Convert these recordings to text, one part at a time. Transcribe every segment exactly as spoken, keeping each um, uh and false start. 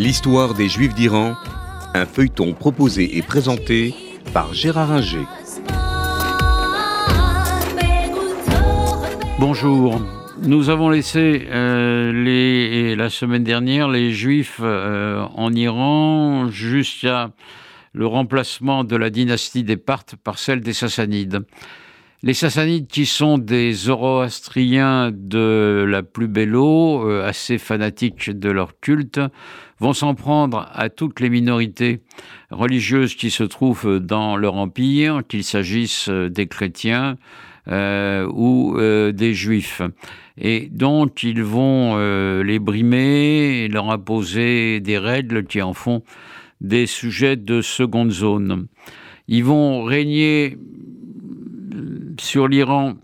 L'histoire des Juifs d'Iran, un feuilleton proposé et présenté par Gérard Inger. Bonjour. Nous avons laissé euh, les, la semaine dernière les Juifs euh, en Iran jusqu'à le remplacement de la dynastie des Partes par celle des Sassanides. Les Sassanides, qui sont des Zoroastriens de la plus belle eau, euh, assez fanatiques de leur culte, vont s'en prendre à toutes les minorités religieuses qui se trouvent dans leur empire, qu'il s'agisse des chrétiens euh, ou euh, des juifs. Et donc, ils vont euh, les brimer et leur imposer des règles qui en font des sujets de seconde zone. Ils vont régner sur l'Iran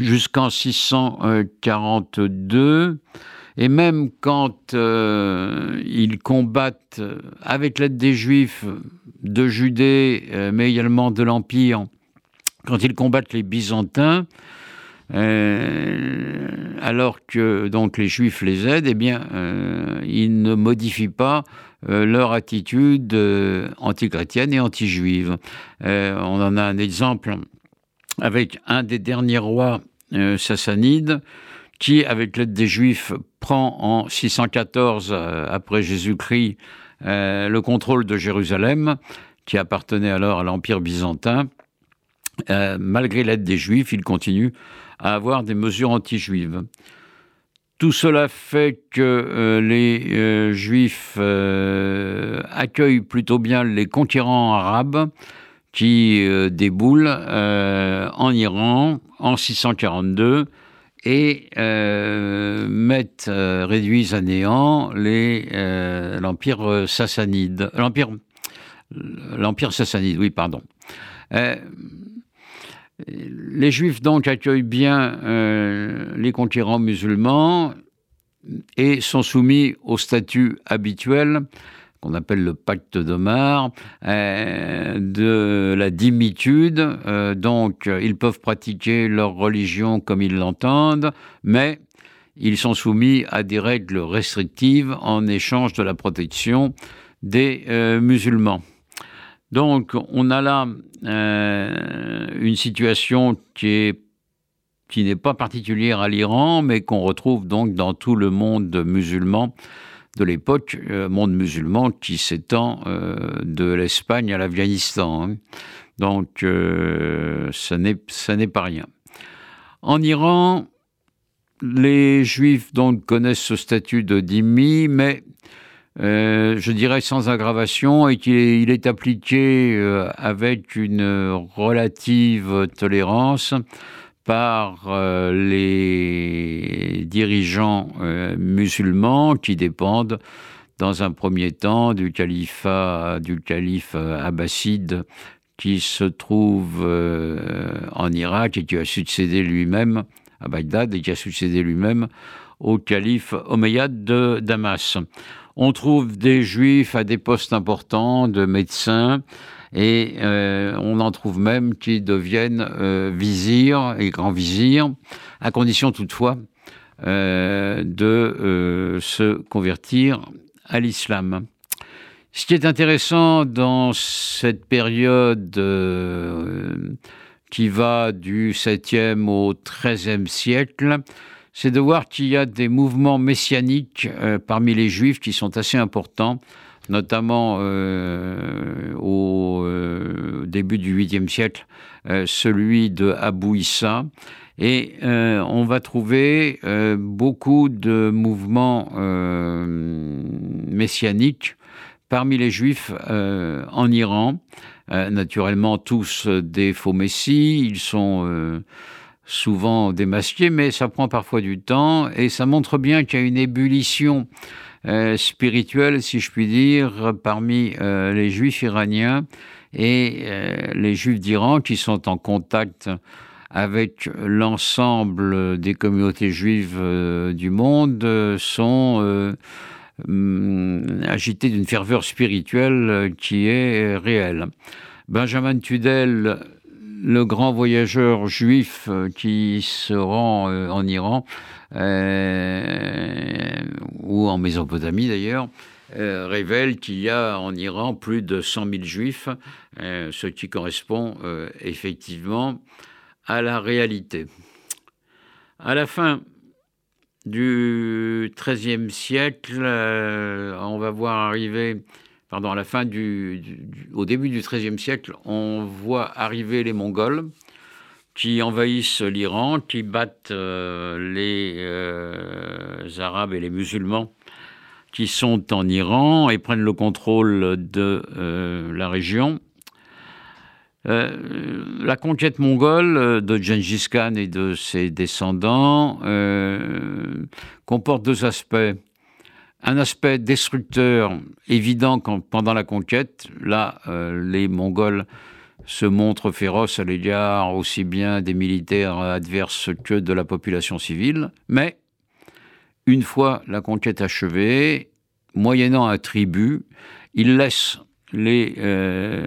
jusqu'en six cent quarante-deux, et même quand euh, ils combattent avec l'aide des Juifs de Judée, euh, mais également de l'Empire, quand ils combattent les Byzantins, euh, alors que donc les Juifs les aident, eh bien, euh, ils ne modifient pas Euh, leur attitude euh, anti-chrétienne et anti-juive. Euh, on en a un exemple avec un des derniers rois euh, sassanides qui, avec l'aide des Juifs, prend en six cent quatorze, euh, après Jésus-Christ, euh, le contrôle de Jérusalem, qui appartenait alors à l'Empire byzantin. Euh, malgré l'aide des Juifs, il continue à avoir des mesures anti-juives. Tout cela fait que euh, les euh, Juifs euh, accueillent plutôt bien les conquérants arabes qui euh, déboulent euh, en Iran en six cent quarante-deux et euh, mettent, euh, réduisent à néant les, euh, l'empire sassanide. L'empire, l'empire sassanide, oui, pardon. Euh, Les Juifs, donc, accueillent bien euh, les conquérants musulmans et sont soumis au statut habituel, qu'on appelle le pacte d'Omar, euh, de la dimitude. Euh, donc, ils peuvent pratiquer leur religion comme ils l'entendent, mais ils sont soumis à des règles restrictives en échange de la protection des euh, musulmans. Donc, on a là euh, une situation qui, est, qui n'est pas particulière à l'Iran, mais qu'on retrouve donc dans tout le monde musulman de l'époque, euh, monde musulman qui s'étend euh, de l'Espagne à l'Afghanistan. Hein. Donc, euh, ça n'est, ça n'est pas rien. En Iran, les Juifs donc, connaissent ce statut de dhimmi, mais Euh, je dirais sans aggravation, et qu'il est, il est appliqué euh, avec une relative tolérance par euh, les dirigeants euh, musulmans qui dépendent dans un premier temps du califat, du calife abbasside qui se trouve euh, en Irak et qui a succédé lui-même à Bagdad et qui a succédé lui-même au calife omeyyade de Damas. On trouve des Juifs à des postes importants de médecins et euh, on en trouve même qui deviennent euh, vizirs et grands vizirs, à condition toutefois euh, de euh, se convertir à l'islam. Ce qui est intéressant dans cette période euh, qui va du septième au treizième siècle, c'est de voir qu'il y a des mouvements messianiques euh, parmi les Juifs qui sont assez importants, notamment euh, au euh, début du huitième siècle, euh, celui de Abu Issa. Et euh, on va trouver euh, beaucoup de mouvements euh, messianiques parmi les Juifs euh, en Iran. Euh, naturellement, tous des faux messies, ils sont Euh, souvent démasqués, mais ça prend parfois du temps et ça montre bien qu'il y a une ébullition euh, spirituelle, si je puis dire, parmi euh, les Juifs iraniens et euh, les Juifs d'Iran qui sont en contact avec l'ensemble des communautés juives euh, du monde, euh, sont euh, hum, agités d'une ferveur spirituelle euh, qui est réelle. Benjamin Tudel, le grand voyageur juif qui se rend en Iran, euh, où ou en Mésopotamie d'ailleurs, euh, révèle qu'il y a en Iran plus de cent mille juifs, euh, ce qui correspond euh, effectivement à la réalité. À la fin du XIIIe siècle, euh, on va voir arriver... Pardon, à la fin du, du, au début du XIIIe siècle, on voit arriver les Mongols qui envahissent l'Iran, qui battent euh, les euh, Arabes et les musulmans qui sont en Iran et prennent le contrôle de euh, la région. Euh, la conquête mongole de Genghis Khan et de ses descendants euh, comporte deux aspects. Un aspect destructeur évident quand, pendant la conquête. Là, euh, les Mongols se montrent féroces à l'égard aussi bien des militaires adverses que de la population civile. Mais, une fois la conquête achevée, moyennant un tribut, ils laissent les, euh,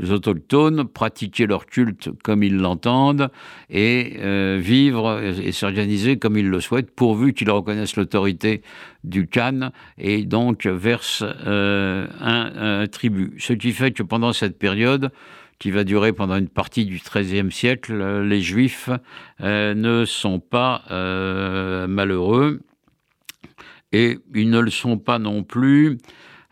les autochtones pratiquer leur culte comme ils l'entendent et euh, vivre et, et s'organiser comme ils le souhaitent, pourvu qu'ils reconnaissent l'autorité du Khan et donc versent euh, un, un tribut. Ce qui fait que pendant cette période, qui va durer pendant une partie du XIIIe siècle, les Juifs euh, ne sont pas euh, malheureux et ils ne le sont pas non plus.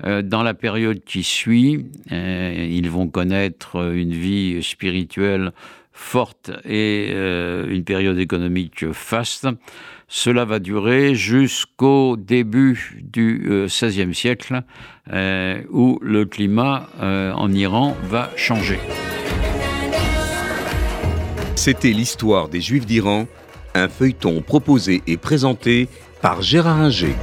Dans la période qui suit, euh, ils vont connaître une vie spirituelle forte et euh, une période économique faste. Cela va durer jusqu'au début du euh, seizième siècle, euh, où le climat euh, en Iran va changer. C'était l'histoire des Juifs d'Iran, un feuilleton proposé et présenté par Gérard Inger.